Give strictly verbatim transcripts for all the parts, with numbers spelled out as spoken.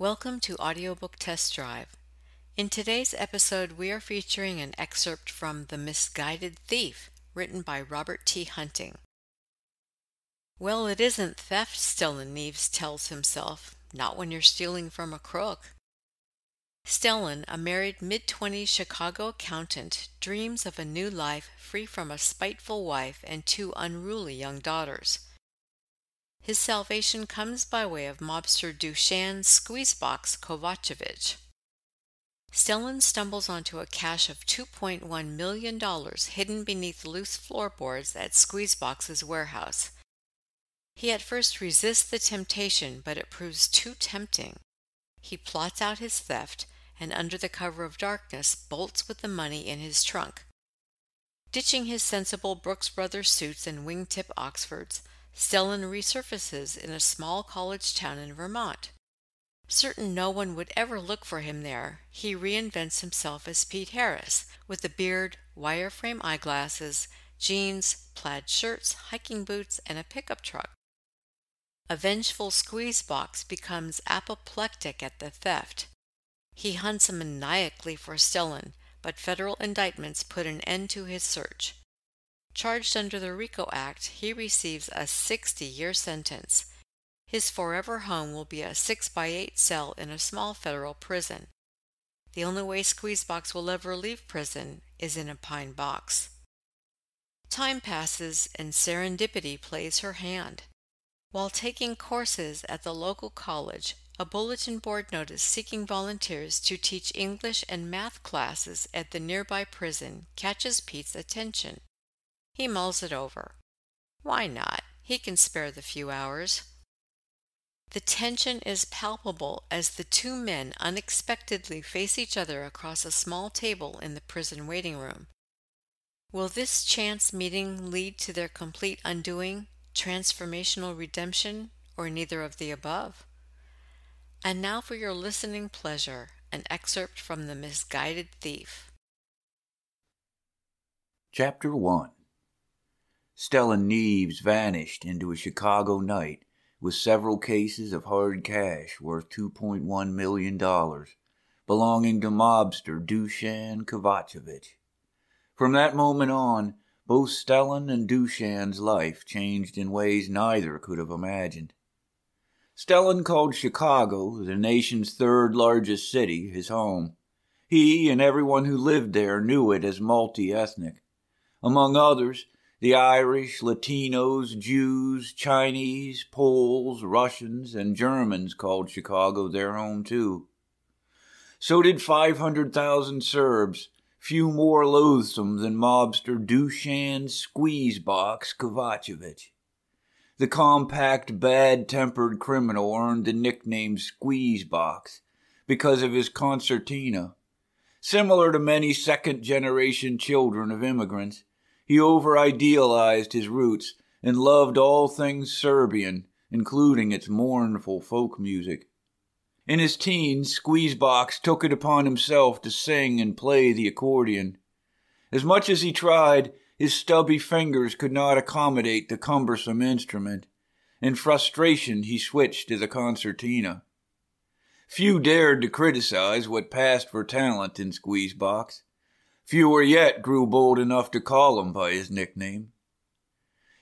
Welcome to Audiobook Test Drive. In today's episode, we are featuring an excerpt from The Misguided Thief, written by Robert T. Hunting. Well, it isn't theft, Stellan Neves tells himself, not when you're stealing from a crook. Stellan, a married mid-twenties Chicago accountant, dreams of a new life free from a spiteful wife and two unruly young daughters. His salvation comes by way of mobster Dušan Squeezebox Kovačević. Stellan stumbles onto a cache of two point one million dollars hidden beneath loose floorboards at Squeezebox's warehouse. He at first resists the temptation, but it proves too tempting. He plots out his theft and, under the cover of darkness, bolts with the money in his trunk. Ditching his sensible Brooks Brothers suits and wingtip Oxfords, Stellan resurfaces in a small college town in Vermont. Certain no one would ever look for him there, he reinvents himself as Pete Harris, with a beard, wire-frame eyeglasses, jeans, plaid shirts, hiking boots, and a pickup truck. A vengeful Squeezebox becomes apoplectic at the theft. He hunts maniacally for Stellan, but federal indictments put an end to his search. Charged under the RICO Act, he receives a sixty-year sentence. His forever home will be a six by eight cell in a small federal prison. The only way Squeezebox will ever leave prison is in a pine box. Time passes and serendipity plays her hand. While taking courses at the local college, a bulletin board notice seeking volunteers to teach English and math classes at the nearby prison catches Pete's attention. He mulls it over. Why not? He can spare the few hours. The tension is palpable as the two men unexpectedly face each other across a small table in the prison waiting room. Will this chance meeting lead to their complete undoing, transformational redemption, or neither of the above? And now for your listening pleasure, an excerpt from The Misguided Thief. Chapter one. Stellan Neves vanished into a Chicago night with several cases of hard cash worth two point one million dollars, belonging to mobster Dušan Kovačević. From that moment on, both Stellan and Dušan's life changed in ways neither could have imagined. Stellan called Chicago, the nation's third largest city, his home. He and everyone who lived there knew it as multi-ethnic. Among others, the Irish, Latinos, Jews, Chinese, Poles, Russians, and Germans called Chicago their home, too. So did five hundred thousand Serbs, few more loathsome than mobster Dušan Squeezebox Kovačević. The compact, bad-tempered criminal earned the nickname Squeezebox because of his concertina. Similar to many second-generation children of immigrants, he over-idealized his roots and loved all things Serbian, including its mournful folk music. In his teens, Squeezebox took it upon himself to sing and play the accordion. As much as he tried, his stubby fingers could not accommodate the cumbersome instrument. In frustration, he switched to the concertina. Few dared to criticize what passed for talent in Squeezebox. Fewer yet grew bold enough to call him by his nickname.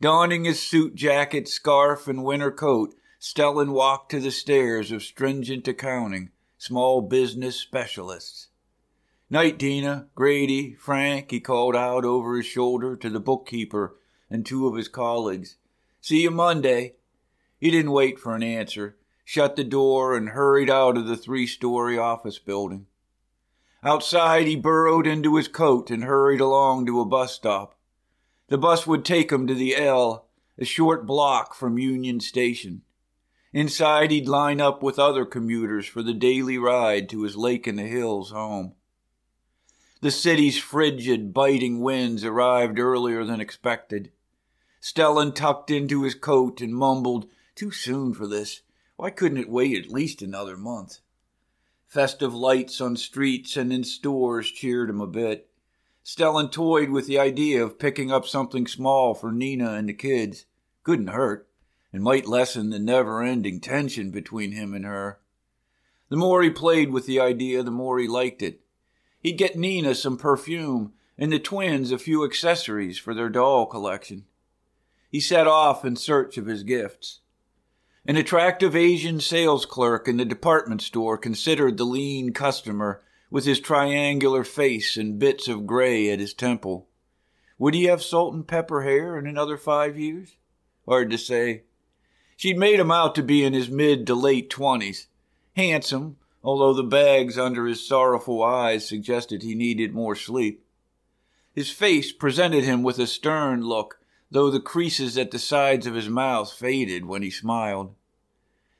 Donning his suit jacket, scarf, and winter coat, Stellan walked to the stairs of stringent accounting, small business specialists. "Night, Dina, Grady, Frank," he called out over his shoulder to the bookkeeper and two of his colleagues. "See you Monday." He didn't wait for an answer, shut the door, and hurried out of the three-story office building. Outside, he burrowed into his coat and hurried along to a bus stop. The bus would take him to the L, a short block from Union Station. Inside, he'd line up with other commuters for the daily ride to his Lake in the Hills home. The city's frigid, biting winds arrived earlier than expected. Stellan tucked into his coat and mumbled, "Too soon for this. Why couldn't it wait at least another month?" Festive lights on streets and in stores cheered him a bit. Stellan toyed with the idea of picking up something small for Nina and the kids. Couldn't hurt, and might lessen the never-ending tension between him and her. The more he played with the idea, the more he liked it. He'd get Nina some perfume and the twins a few accessories for their doll collection. He set off in search of his gifts. An attractive Asian sales clerk in the department store considered the lean customer with his triangular face and bits of gray at his temple. Would he have salt and pepper hair in another five years? Hard to say. She'd made him out to be in his mid to late twenties. Handsome, although the bags under his sorrowful eyes suggested he needed more sleep. His face presented him with a stern look, though the creases at the sides of his mouth faded when he smiled.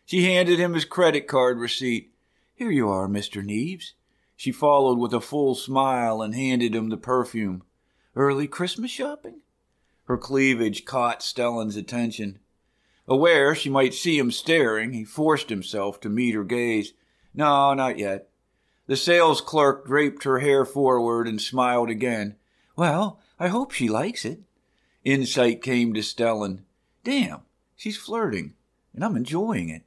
She handed him his credit card receipt. "Here you are, Mister Neves." She followed with a full smile and handed him the perfume. "Early Christmas shopping?" Her cleavage caught Stellan's attention. Aware she might see him staring, he forced himself to meet her gaze. "No, not yet." The sales clerk draped her hair forward and smiled again. "Well, I hope she likes it." Insight came to Stellan. Damn, she's flirting, and I'm enjoying it.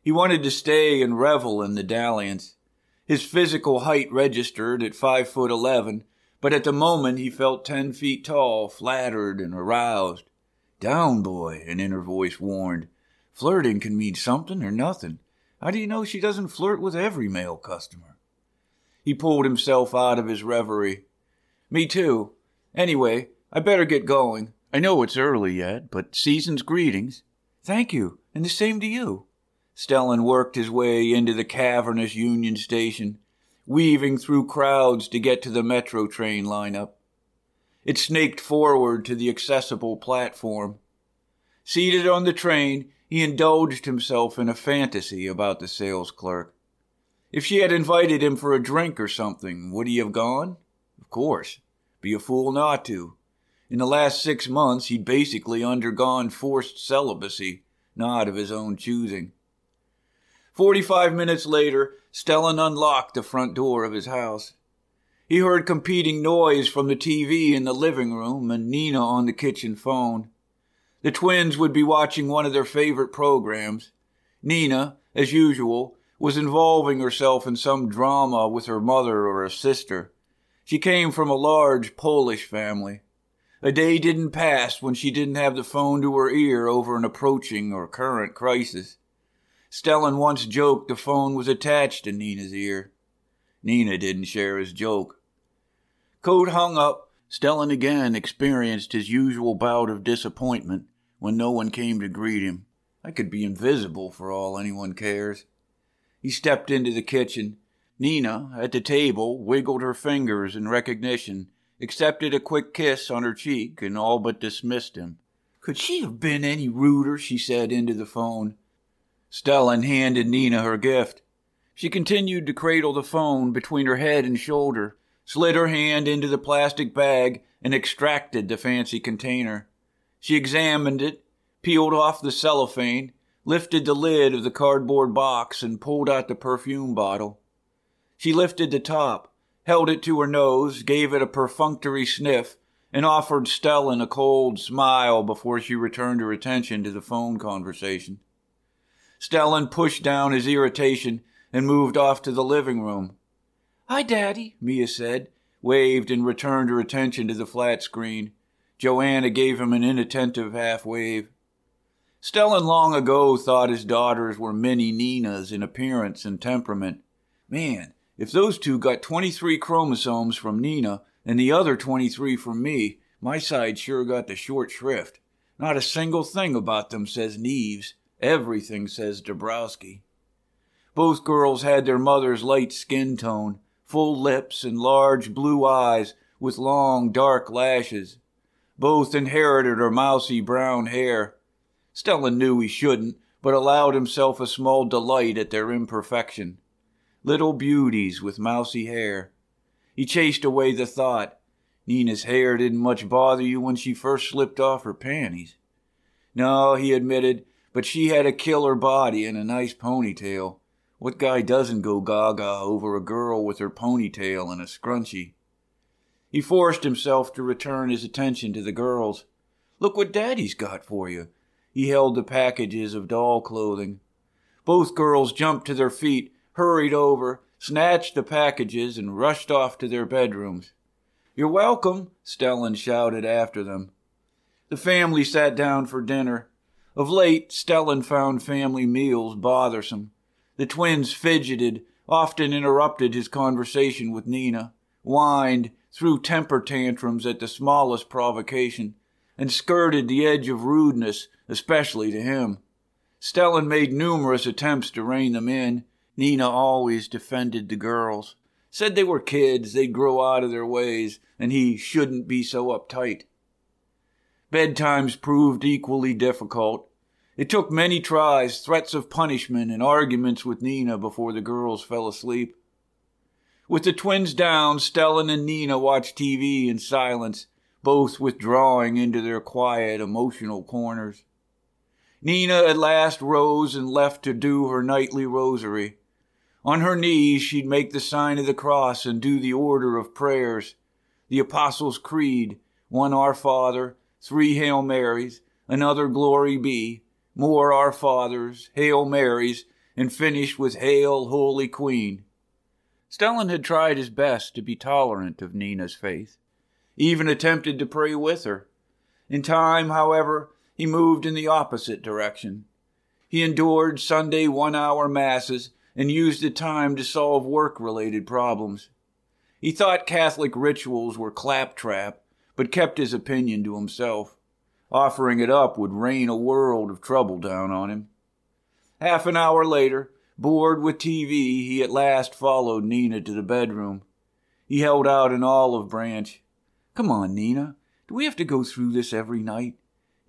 He wanted to stay and revel in the dalliance. His physical height registered at five foot eleven, but at the moment he felt ten feet tall, flattered and aroused. "Down, boy," an inner voice warned. "Flirting can mean something or nothing. How do you know she doesn't flirt with every male customer?" He pulled himself out of his reverie. "Me too. Anyway, I better get going. I know it's early yet, but season's greetings." "Thank you, and the same to you." Stellan worked his way into the cavernous Union Station, weaving through crowds to get to the Metro train lineup. It snaked forward to the accessible platform. Seated on the train, he indulged himself in a fantasy about the sales clerk. If she had invited him for a drink or something, would he have gone? Of course. Be a fool not to. In the last six months, he'd basically undergone forced celibacy, not of his own choosing. Forty-five minutes later, Stellan unlocked the front door of his house. He heard competing noise from the T V in the living room and Nina on the kitchen phone. The twins would be watching one of their favorite programs. Nina, as usual, was involving herself in some drama with her mother or her sister. She came from a large Polish family. A day didn't pass when she didn't have the phone to her ear over an approaching or current crisis. Stellan once joked the phone was attached to Nina's ear. Nina didn't share his joke. Coat hung up, Stellan again experienced his usual bout of disappointment when no one came to greet him. I could be invisible for all anyone cares. He stepped into the kitchen. Nina, at the table, wiggled her fingers in recognition, accepted a quick kiss on her cheek, and all but dismissed him. "Could she have been any ruder?" she said into the phone. Stellan handed Nina her gift. She continued to cradle the phone between her head and shoulder, slid her hand into the plastic bag, and extracted the fancy container. She examined it, peeled off the cellophane, lifted the lid of the cardboard box, and pulled out the perfume bottle. She lifted the top, held it to her nose, gave it a perfunctory sniff, and offered Stellan a cold smile before she returned her attention to the phone conversation. Stellan pushed down his irritation and moved off to the living room. "Hi, Daddy," Mia said, waved and returned her attention to the flat screen. Joanna gave him an inattentive half-wave. Stellan long ago thought his daughters were mini Ninas in appearance and temperament. Man, if those two got twenty-three chromosomes from Nina and the other twenty-three from me, my side sure got the short shrift. Not a single thing about them says Neves. Everything says Dabrowski. Both girls had their mother's light skin tone, full lips and large blue eyes with long dark lashes. Both inherited her mousy brown hair. Stellan knew he shouldn't, but allowed himself a small delight at their imperfection. Little beauties with mousy hair. He chased away the thought. Nina's hair didn't much bother you when she first slipped off her panties. No, he admitted, but she had a killer body and a nice ponytail. What guy doesn't go gaga over a girl with her ponytail and a scrunchie? He forced himself to return his attention to the girls. "Look what Daddy's got for you." He held the packages of doll clothing. Both girls jumped to their feet, hurried over, snatched the packages, and rushed off to their bedrooms. "You're welcome," Stellan shouted after them. The family sat down for dinner. Of late, Stellan found family meals bothersome. The twins fidgeted, often interrupted his conversation with Nina, whined, threw temper tantrums at the smallest provocation, and skirted the edge of rudeness, especially to him. Stellan made numerous attempts to rein them in. Nina always defended the girls, said they were kids, they'd grow out of their ways, and he shouldn't be so uptight. Bedtimes proved equally difficult. It took many tries, threats of punishment, and arguments with Nina before the girls fell asleep. With the twins down, Stellan and Nina watched T V in silence, both withdrawing into their quiet, emotional corners. Nina at last rose and left to do her nightly rosary. On her knees, she'd make the sign of the cross and do the order of prayers, the Apostles' Creed, one Our Father, three Hail Marys, another Glory Be, more Our Fathers, Hail Marys, and finish with Hail, Holy Queen. Stellan had tried his best to be tolerant of Nina's faith, even attempted to pray with her. In time, however, he moved in the opposite direction. He endured Sunday one-hour masses and used the time to solve work-related problems. He thought Catholic rituals were claptrap, but kept his opinion to himself. Offering it up would rain a world of trouble down on him. Half an hour later, bored with T V, he at last followed Nina to the bedroom. He held out an olive branch. "Come on, Nina. Do we have to go through this every night?"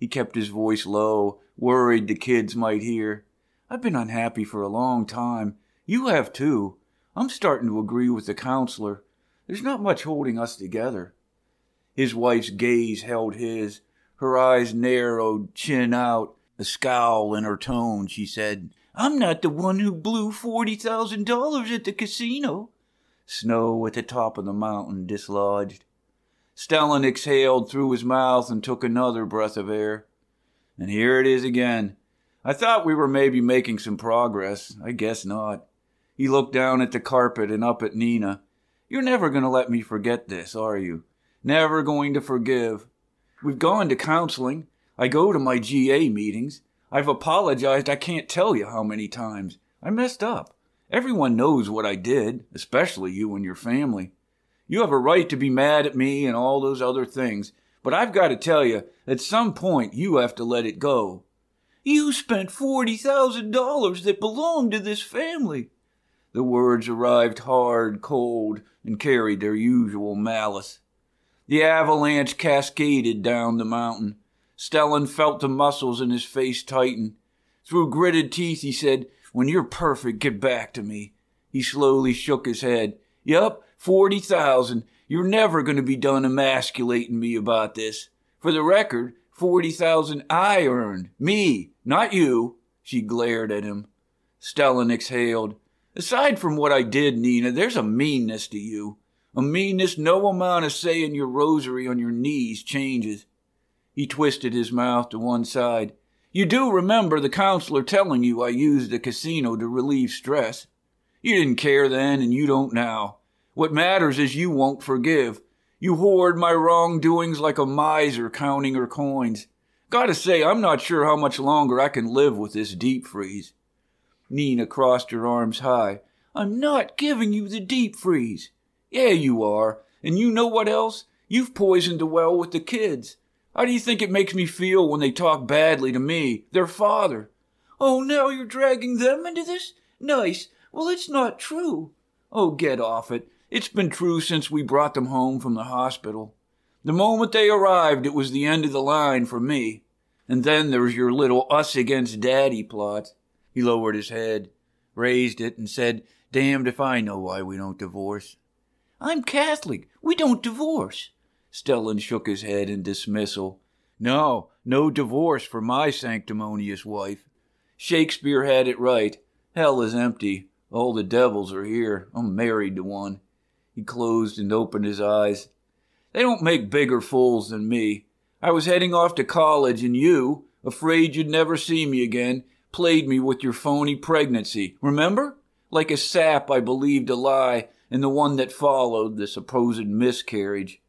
He kept his voice low, worried the kids might hear. "I've been unhappy for a long time. You have too. I'm starting to agree with the counselor. There's not much holding us together." His wife's gaze held his. Her eyes narrowed, chin out, a scowl in her tone. She said, "I'm not the one who blew forty thousand dollars at the casino." Snow at the top of the mountain dislodged. Stellan exhaled through his mouth and took another breath of air. "And here it is again. I thought we were maybe making some progress. I guess not." He looked down at the carpet and up at Nina. "You're never going to let me forget this, are you? Never going to forgive. We've gone to counseling. I go to my G A meetings. I've apologized I can't tell you how many times. I messed up. Everyone knows what I did, especially you and your family. You have a right to be mad at me and all those other things, but I've got to tell you, at some point you have to let it go." "You spent forty thousand dollars that belonged to this family." The words arrived hard, cold, and carried their usual malice. The avalanche cascaded down the mountain. Stellan felt the muscles in his face tighten. Through gritted teeth, he said, "When you're perfect, get back to me." He slowly shook his head. "Yup. Forty thousand. You're never going to be done emasculating me about this. For the record, forty thousand I earned. Me, not you." She glared at him. Stellan exhaled. "Aside from what I did, Nina, there's a meanness to you. A meanness no amount of saying your rosary on your knees changes." He twisted his mouth to one side. "You do remember the counselor telling you I used the casino to relieve stress. You didn't care then, and you don't now. What matters is you won't forgive. You hoard my wrongdoings like a miser counting her coins. Gotta say, I'm not sure how much longer I can live with this deep freeze." Nina crossed her arms high. "I'm not giving you the deep freeze." "Yeah, you are. And you know what else? You've poisoned the well with the kids. How do you think it makes me feel when they talk badly to me, their father?" "Oh, now you're dragging them into this? Nice. Well, it's not true." "Oh, get off it. It's been true since we brought them home from the hospital. The moment they arrived, it was the end of the line for me. And then there's your little us against daddy plot." He lowered his head, raised it, and said, "Damned if I know why we don't divorce." "I'm Catholic. We don't divorce." Stellan shook his head in dismissal. "No, no divorce for my sanctimonious wife. Shakespeare had it right. Hell is empty. All the devils are here. I'm married to one." He closed and opened his eyes. "They don't make bigger fools than me. I was heading off to college, and you, afraid you'd never see me again, played me with your phony pregnancy. Remember? like a sap I believed a lie and the one that followed the supposed miscarriage.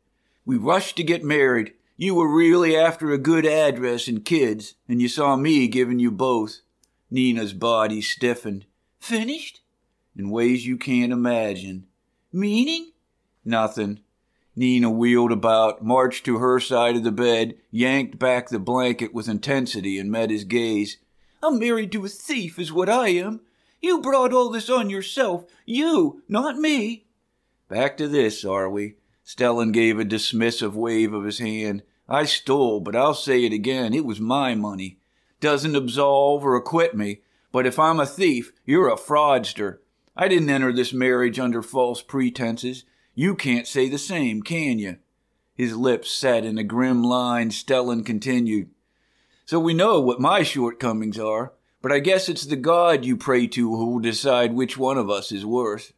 We rushed to get married. You were really after a good address and kids, and you saw me giving you both. Nina's body stiffened. Finished? In ways you can't imagine. Meaning? Nothing. Nina wheeled about, marched to her side of the bed, yanked back the blanket with intensity and met his gaze. I'm married to a thief is what I am. You brought all this on yourself. You, not me. Back to this, are we? Stellan gave a dismissive wave of his hand. I stole, but I'll say it again. It was my money. Doesn't absolve or acquit me, but if I'm a thief, you're a fraudster. I didn't enter this marriage under false pretenses. You can't say the same, can you? His lips set in a grim line. Stellan continued. So we know what my shortcomings are, but I guess it's the God you pray to who will decide which one of us is worse.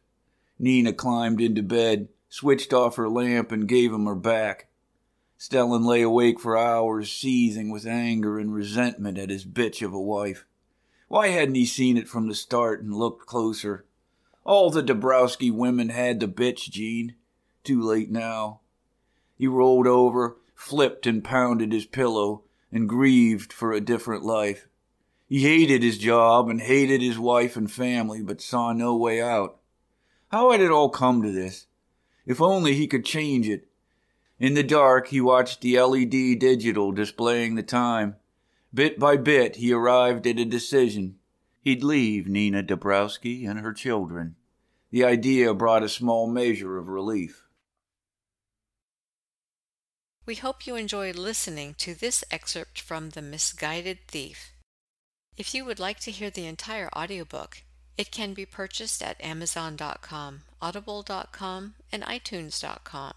Nina climbed into bed, switched off her lamp, and gave him her back. Stellan lay awake for hours, seething with anger and resentment at his bitch of a wife. Why hadn't he seen it from the start and looked closer? All the Dabrowski women had the bitch gene. Too late now. He rolled over, flipped and pounded his pillow, and grieved for a different life. He hated his job and hated his wife and family, but saw no way out. How had it all come to this? If only he could change it. In the dark, he watched the L E D digital displaying the time. Bit by bit, he arrived at a decision. He'd leave Nina Dabrowski and her children. The idea brought a small measure of relief. We hope you enjoyed listening to this excerpt from The Misguided Thief. If you would like to hear the entire audiobook, it can be purchased at amazon dot com, audible dot com, and i tunes dot com.